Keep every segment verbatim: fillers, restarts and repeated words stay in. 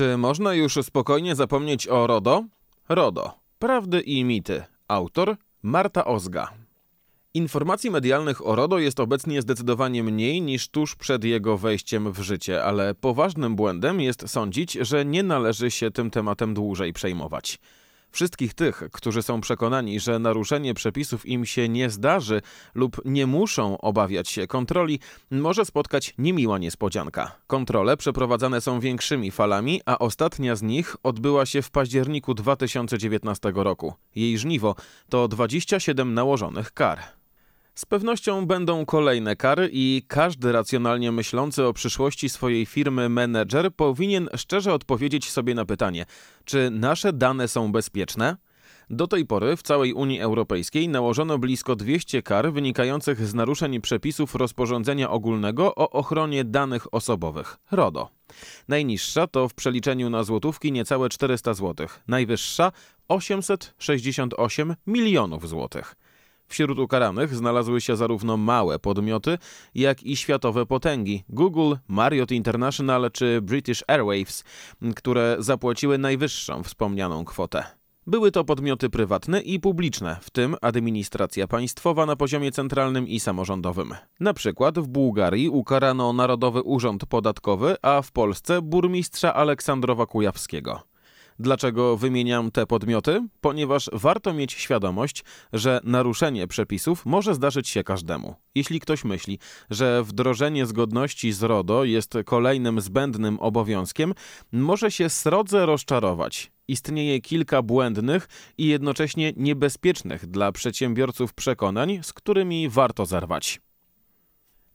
Czy można już spokojnie zapomnieć o RODO? RODO. Prawdy i mity. Autor Marta Ozga. Informacji medialnych o RODO jest obecnie zdecydowanie mniej niż tuż przed jego wejściem w życie, ale poważnym błędem jest sądzić, że nie należy się tym tematem dłużej przejmować. Wszystkich tych, którzy są przekonani, że naruszenie przepisów im się nie zdarzy lub nie muszą obawiać się kontroli, może spotkać niemiła niespodzianka. Kontrole przeprowadzane są większymi falami, a ostatnia z nich odbyła się w październiku dwa tysiące dziewiętnastego roku. Jej żniwo to dwadzieścia siedem nałożonych kar. Z pewnością będą kolejne kary i każdy racjonalnie myślący o przyszłości swojej firmy menedżer powinien szczerze odpowiedzieć sobie na pytanie, czy nasze dane są bezpieczne? Do tej pory w całej Unii Europejskiej nałożono blisko dwieście kar wynikających z naruszeń przepisów rozporządzenia ogólnego o ochronie danych osobowych RODO. Najniższa to w przeliczeniu na złotówki niecałe czterysta złotych, najwyższa osiemset sześćdziesiąt osiem milionów złotych. Wśród ukaranych znalazły się zarówno małe podmioty, jak i światowe potęgi Google, Marriott International czy British Airways, które zapłaciły najwyższą wspomnianą kwotę. Były to podmioty prywatne i publiczne, w tym administracja państwowa na poziomie centralnym i samorządowym. Na przykład w Bułgarii ukarano Narodowy Urząd Podatkowy, a w Polsce burmistrza Aleksandrowa Kujawskiego. Dlaczego wymieniam te podmioty? Ponieważ warto mieć świadomość, że naruszenie przepisów może zdarzyć się każdemu. Jeśli ktoś myśli, że wdrożenie zgodności z RODO jest kolejnym zbędnym obowiązkiem, może się srodze rozczarować. Istnieje kilka błędnych i jednocześnie niebezpiecznych dla przedsiębiorców przekonań, z którymi warto zerwać.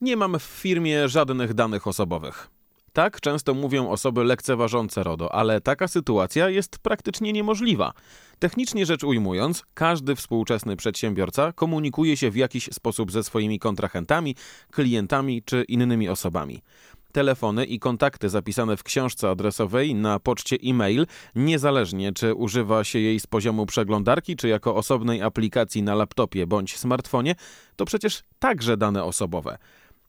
Nie mam w firmie żadnych danych osobowych. Tak często mówią osoby lekceważące RODO, ale taka sytuacja jest praktycznie niemożliwa. Technicznie rzecz ujmując, każdy współczesny przedsiębiorca komunikuje się w jakiś sposób ze swoimi kontrahentami, klientami czy innymi osobami. Telefony i kontakty zapisane w książce adresowej na poczcie e-mail, niezależnie czy używa się jej z poziomu przeglądarki, czy jako osobnej aplikacji na laptopie bądź smartfonie, to przecież także dane osobowe.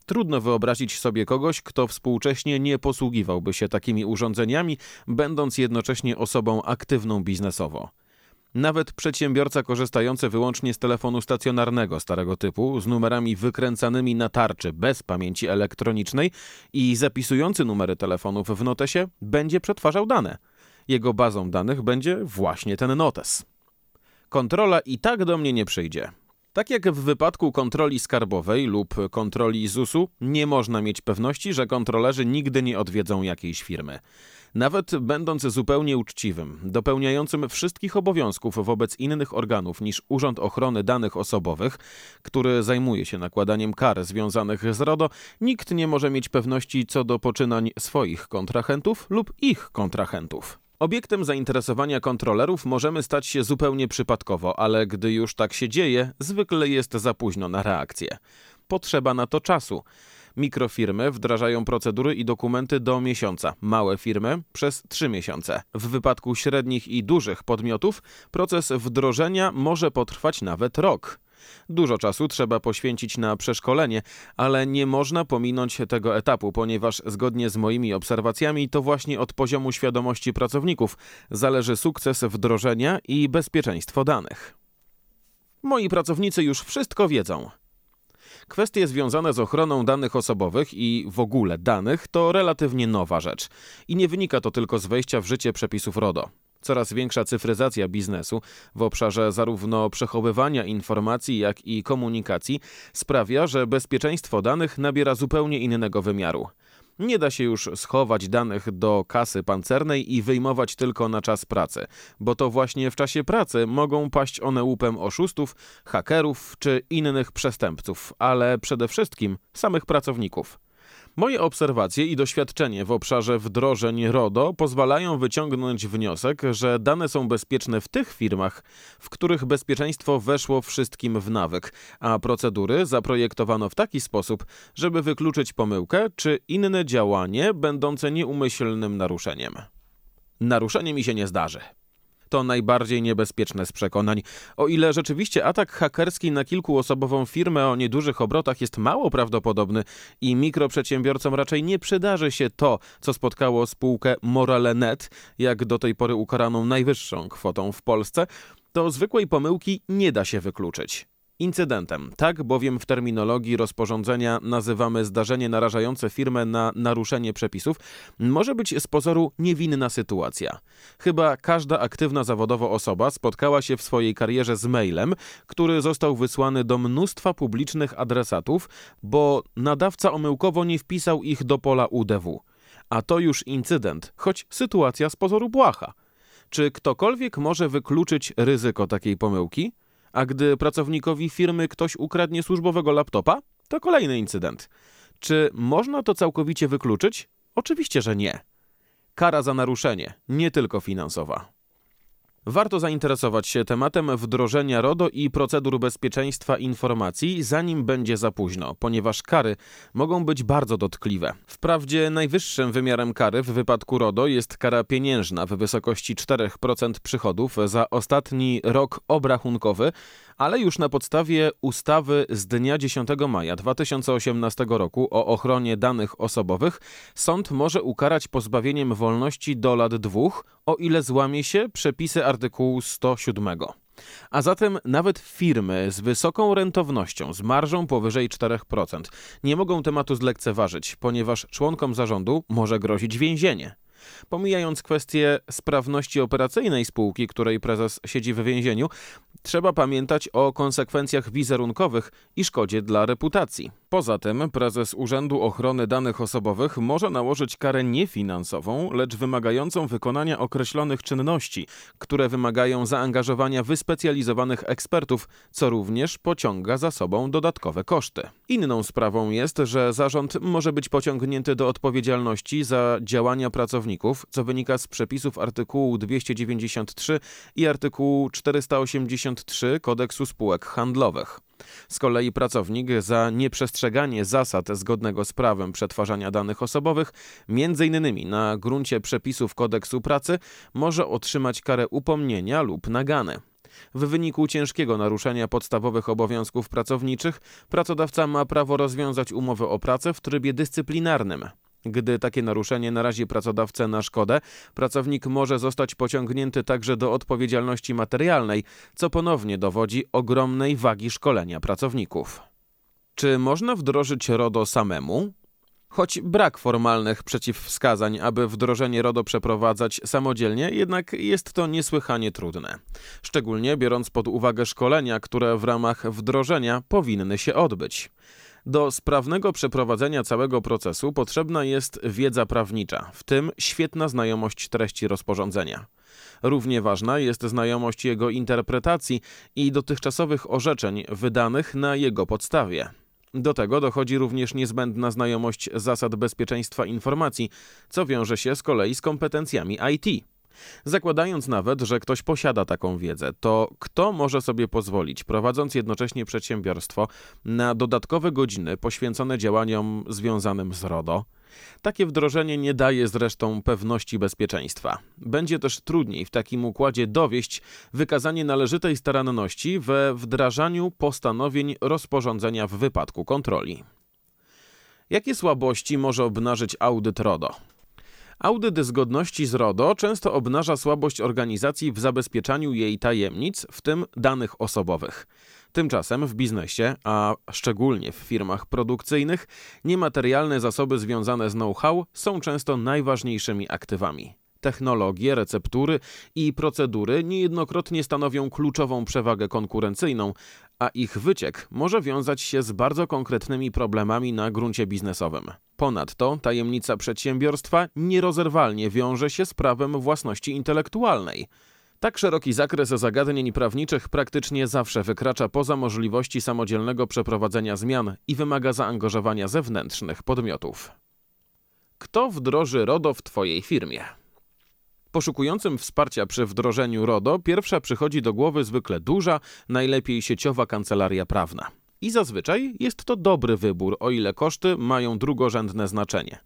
Trudno wyobrazić sobie kogoś, kto współcześnie nie posługiwałby się takimi urządzeniami, będąc jednocześnie osobą aktywną biznesowo. Nawet przedsiębiorca korzystający wyłącznie z telefonu stacjonarnego starego typu, z numerami wykręcanymi na tarczy bez pamięci elektronicznej i zapisujący numery telefonów w notesie, będzie przetwarzał dane. Jego bazą danych będzie właśnie ten notes. Kontrola i tak do mnie nie przyjdzie. Tak jak w wypadku kontroli skarbowej lub kontroli zusu, nie można mieć pewności, że kontrolerzy nigdy nie odwiedzą jakiejś firmy. Nawet będąc zupełnie uczciwym, dopełniającym wszystkich obowiązków wobec innych organów niż Urząd Ochrony Danych Osobowych, który zajmuje się nakładaniem kar związanych z RODO, nikt nie może mieć pewności co do poczynań swoich kontrahentów lub ich kontrahentów. Obiektem zainteresowania kontrolerów możemy stać się zupełnie przypadkowo, ale gdy już tak się dzieje, zwykle jest za późno na reakcję. Potrzeba na to czasu. Mikrofirmy wdrażają procedury i dokumenty do miesiąca, małe firmy przez trzy miesiące. W wypadku średnich i dużych podmiotów proces wdrożenia może potrwać nawet rok. Dużo czasu trzeba poświęcić na przeszkolenie, ale nie można pominąć tego etapu, ponieważ zgodnie z moimi obserwacjami to właśnie od poziomu świadomości pracowników zależy sukces wdrożenia i bezpieczeństwo danych. Moi pracownicy już wszystko wiedzą. Kwestie związane z ochroną danych osobowych i w ogóle danych to relatywnie nowa rzecz i nie wynika to tylko z wejścia w życie przepisów RODO. Coraz większa cyfryzacja biznesu w obszarze zarówno przechowywania informacji, jak i komunikacji sprawia, że bezpieczeństwo danych nabiera zupełnie innego wymiaru. Nie da się już schować danych do kasy pancernej i wyjmować tylko na czas pracy, bo to właśnie w czasie pracy mogą paść one łupem oszustów, hakerów czy innych przestępców, ale przede wszystkim samych pracowników. Moje obserwacje i doświadczenie w obszarze wdrożeń RODO pozwalają wyciągnąć wniosek, że dane są bezpieczne w tych firmach, w których bezpieczeństwo weszło wszystkim w nawyk, a procedury zaprojektowano w taki sposób, żeby wykluczyć pomyłkę czy inne działanie będące nieumyślnym naruszeniem. Naruszenie mi się nie zdarzy. to najbardziej niebezpieczne z przekonań. O ile rzeczywiście atak hakerski na kilkuosobową firmę o niedużych obrotach jest mało prawdopodobny i mikroprzedsiębiorcom raczej nie przydarzy się to, co spotkało spółkę Morale kropka net, jak do tej pory ukaraną najwyższą kwotą w Polsce, to zwykłej pomyłki nie da się wykluczyć. Incydentem. Tak bowiem w terminologii rozporządzenia nazywamy zdarzenie narażające firmę na naruszenie przepisów. Może być z pozoru niewinna sytuacja. Chyba każda aktywna zawodowo osoba spotkała się w swojej karierze z mailem, który został wysłany do mnóstwa publicznych adresatów, bo nadawca omyłkowo nie wpisał ich do pola U D W. A to już incydent, choć sytuacja z pozoru błaha. Czy ktokolwiek może wykluczyć ryzyko takiej pomyłki? A gdy pracownikowi firmy ktoś ukradnie służbowego laptopa, to kolejny incydent. Czy można to całkowicie wykluczyć? Oczywiście, że nie. Kara za naruszenie, nie tylko finansowa. Warto zainteresować się tematem wdrożenia RODO i procedur bezpieczeństwa informacji, zanim będzie za późno, ponieważ kary mogą być bardzo dotkliwe. Wprawdzie najwyższym wymiarem kary w wypadku RODO jest kara pieniężna w wysokości cztery procent przychodów za ostatni rok obrachunkowy, ale już na podstawie ustawy z dnia dziesiątego maja dwa tysiące osiemnastego roku o ochronie danych osobowych sąd może ukarać pozbawieniem wolności do lat dwóch, o ile złamie się przepisy artykułu sto siedem. A zatem nawet firmy z wysoką rentownością, z marżą powyżej czterech procent, nie mogą tematu zlekceważyć, ponieważ członkom zarządu może grozić więzienie. Pomijając kwestię sprawności operacyjnej spółki, której prezes siedzi w więzieniu, trzeba pamiętać o konsekwencjach wizerunkowych i szkodzie dla reputacji. Poza tym prezes Urzędu Ochrony Danych Osobowych może nałożyć karę niefinansową, lecz wymagającą wykonania określonych czynności, które wymagają zaangażowania wyspecjalizowanych ekspertów, co również pociąga za sobą dodatkowe koszty. Inną sprawą jest, że zarząd może być pociągnięty do odpowiedzialności za działania pracowników, co wynika z przepisów artykułu dwieście dziewięćdziesiąt trzy i artykułu czterysta osiemdziesiąt trzy Kodeksu Spółek Handlowych. Z kolei pracownik za nieprzestrzeganie zasad zgodnego z prawem przetwarzania danych osobowych, między innymi na gruncie przepisów Kodeksu pracy, może otrzymać karę upomnienia lub nagany. W wyniku ciężkiego naruszenia podstawowych obowiązków pracowniczych, pracodawca ma prawo rozwiązać umowę o pracę w trybie dyscyplinarnym. Gdy takie naruszenie narazi pracodawcę na szkodę, pracownik może zostać pociągnięty także do odpowiedzialności materialnej, co ponownie dowodzi ogromnej wagi szkolenia pracowników. Czy można wdrożyć RODO samemu? Choć brak formalnych przeciwwskazań, aby wdrożenie RODO przeprowadzać samodzielnie, jednak jest to niesłychanie trudne. Szczególnie biorąc pod uwagę szkolenia, które w ramach wdrożenia powinny się odbyć. Do sprawnego przeprowadzenia całego procesu potrzebna jest wiedza prawnicza, w tym świetna znajomość treści rozporządzenia. Równie ważna jest znajomość jego interpretacji i dotychczasowych orzeczeń wydanych na jego podstawie. Do tego dochodzi również niezbędna znajomość zasad bezpieczeństwa informacji, co wiąże się z kolei z kompetencjami I T. Zakładając nawet, że ktoś posiada taką wiedzę, to kto może sobie pozwolić, prowadząc jednocześnie przedsiębiorstwo, na dodatkowe godziny poświęcone działaniom związanym z RODO? Takie wdrożenie nie daje zresztą pewności bezpieczeństwa. Będzie też trudniej w takim układzie dowieść wykazanie należytej staranności we wdrażaniu postanowień rozporządzenia w wypadku kontroli. Jakie słabości może obnażyć audyt RODO? Audyt zgodności z RODO często obnaża słabość organizacji w zabezpieczaniu jej tajemnic, w tym danych osobowych. Tymczasem w biznesie, a szczególnie w firmach produkcyjnych, niematerialne zasoby związane z know-how są często najważniejszymi aktywami. Technologie, receptury i procedury niejednokrotnie stanowią kluczową przewagę konkurencyjną, a ich wyciek może wiązać się z bardzo konkretnymi problemami na gruncie biznesowym. Ponadto tajemnica przedsiębiorstwa nierozerwalnie wiąże się z prawem własności intelektualnej. Tak szeroki zakres zagadnień prawniczych praktycznie zawsze wykracza poza możliwości samodzielnego przeprowadzenia zmian i wymaga zaangażowania zewnętrznych podmiotów. Kto wdroży RODO w Twojej firmie? Poszukującym wsparcia przy wdrożeniu RODO pierwsza przychodzi do głowy zwykle duża, najlepiej sieciowa kancelaria prawna. I zazwyczaj jest to dobry wybór, o ile koszty mają drugorzędne znaczenie.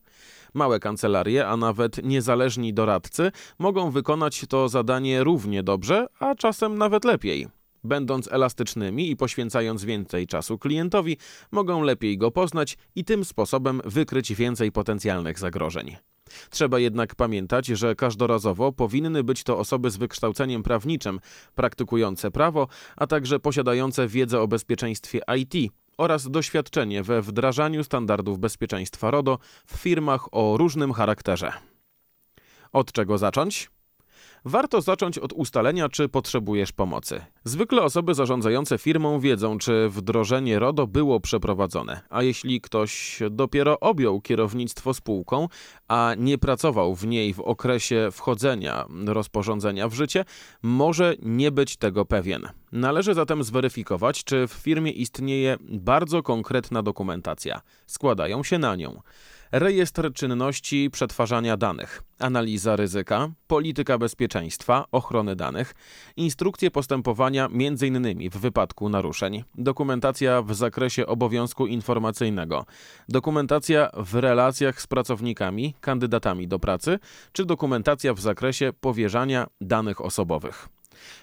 Małe kancelarie, a nawet niezależni doradcy mogą wykonać to zadanie równie dobrze, a czasem nawet lepiej. Będąc elastycznymi i poświęcając więcej czasu klientowi, mogą lepiej go poznać i tym sposobem wykryć więcej potencjalnych zagrożeń. Trzeba jednak pamiętać, że każdorazowo powinny być to osoby z wykształceniem prawniczym, praktykujące prawo, a także posiadające wiedzę o bezpieczeństwie I T oraz doświadczenie we wdrażaniu standardów bezpieczeństwa RODO w firmach o różnym charakterze. Od czego zacząć? Warto zacząć od ustalenia, czy potrzebujesz pomocy. Zwykle osoby zarządzające firmą wiedzą, czy wdrożenie RODO było przeprowadzone, a jeśli ktoś dopiero objął kierownictwo spółką, a nie pracował w niej w okresie wchodzenia rozporządzenia w życie, może nie być tego pewien. Należy zatem zweryfikować, czy w firmie istnieje bardzo konkretna dokumentacja. Składają się na nią: rejestr czynności przetwarzania danych, analiza ryzyka, polityka bezpieczeństwa, ochrony danych, instrukcje postępowania m.in. w wypadku naruszeń, dokumentacja w zakresie obowiązku informacyjnego, dokumentacja w relacjach z pracownikami, kandydatami do pracy, czy dokumentacja w zakresie powierzania danych osobowych.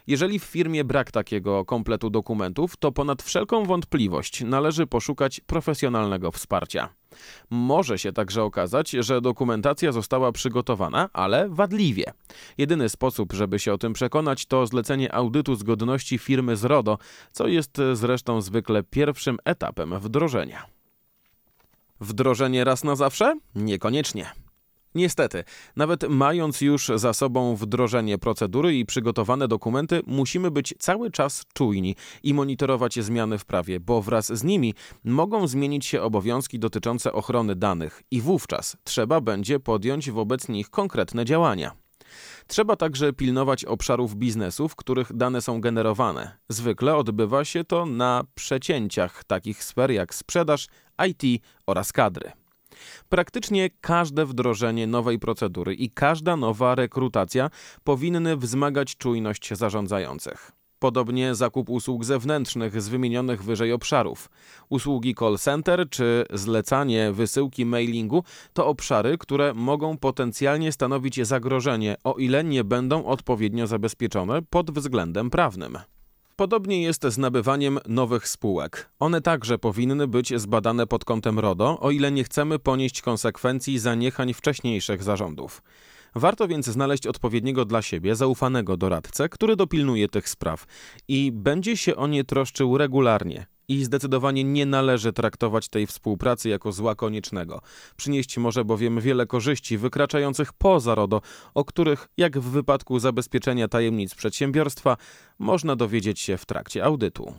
Jeżeli w firmie brak takiego kompletu dokumentów, to ponad wszelką wątpliwość należy poszukać profesjonalnego wsparcia. Może się także okazać, że dokumentacja została przygotowana, ale wadliwie. Jedyny sposób, żeby się o tym przekonać, to zlecenie audytu zgodności firmy z RODO, co jest zresztą zwykle pierwszym etapem wdrożenia. Wdrożenie raz na zawsze? Niekoniecznie. Niestety, nawet mając już za sobą wdrożenie procedury i przygotowane dokumenty, musimy być cały czas czujni i monitorować zmiany w prawie, bo wraz z nimi mogą zmienić się obowiązki dotyczące ochrony danych i wówczas trzeba będzie podjąć wobec nich konkretne działania. Trzeba także pilnować obszarów biznesu, w których dane są generowane. Zwykle odbywa się to na przecięciach takich sfer jak sprzedaż, I T oraz kadry. Praktycznie każde wdrożenie nowej procedury i każda nowa rekrutacja powinny wzmagać czujność zarządzających. Podobnie zakup usług zewnętrznych z wymienionych wyżej obszarów. Usługi call center czy zlecanie wysyłki mailingu to obszary, które mogą potencjalnie stanowić zagrożenie, o ile nie będą odpowiednio zabezpieczone pod względem prawnym. Podobnie jest z nabywaniem nowych spółek. One także powinny być zbadane pod kątem RODO, o ile nie chcemy ponieść konsekwencji zaniechań wcześniejszych zarządów. Warto więc znaleźć odpowiedniego dla siebie, zaufanego doradcę, który dopilnuje tych spraw i będzie się o nie troszczył regularnie. I zdecydowanie nie należy traktować tej współpracy jako zła koniecznego. Przynieść może bowiem wiele korzyści wykraczających poza RODO, o których, jak w wypadku zabezpieczenia tajemnic przedsiębiorstwa, można dowiedzieć się w trakcie audytu.